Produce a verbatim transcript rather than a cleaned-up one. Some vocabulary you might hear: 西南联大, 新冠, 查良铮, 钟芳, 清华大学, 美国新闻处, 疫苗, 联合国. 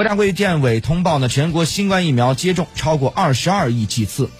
国家卫健委通报呢，全国新冠疫苗接种超过二十二亿剂次，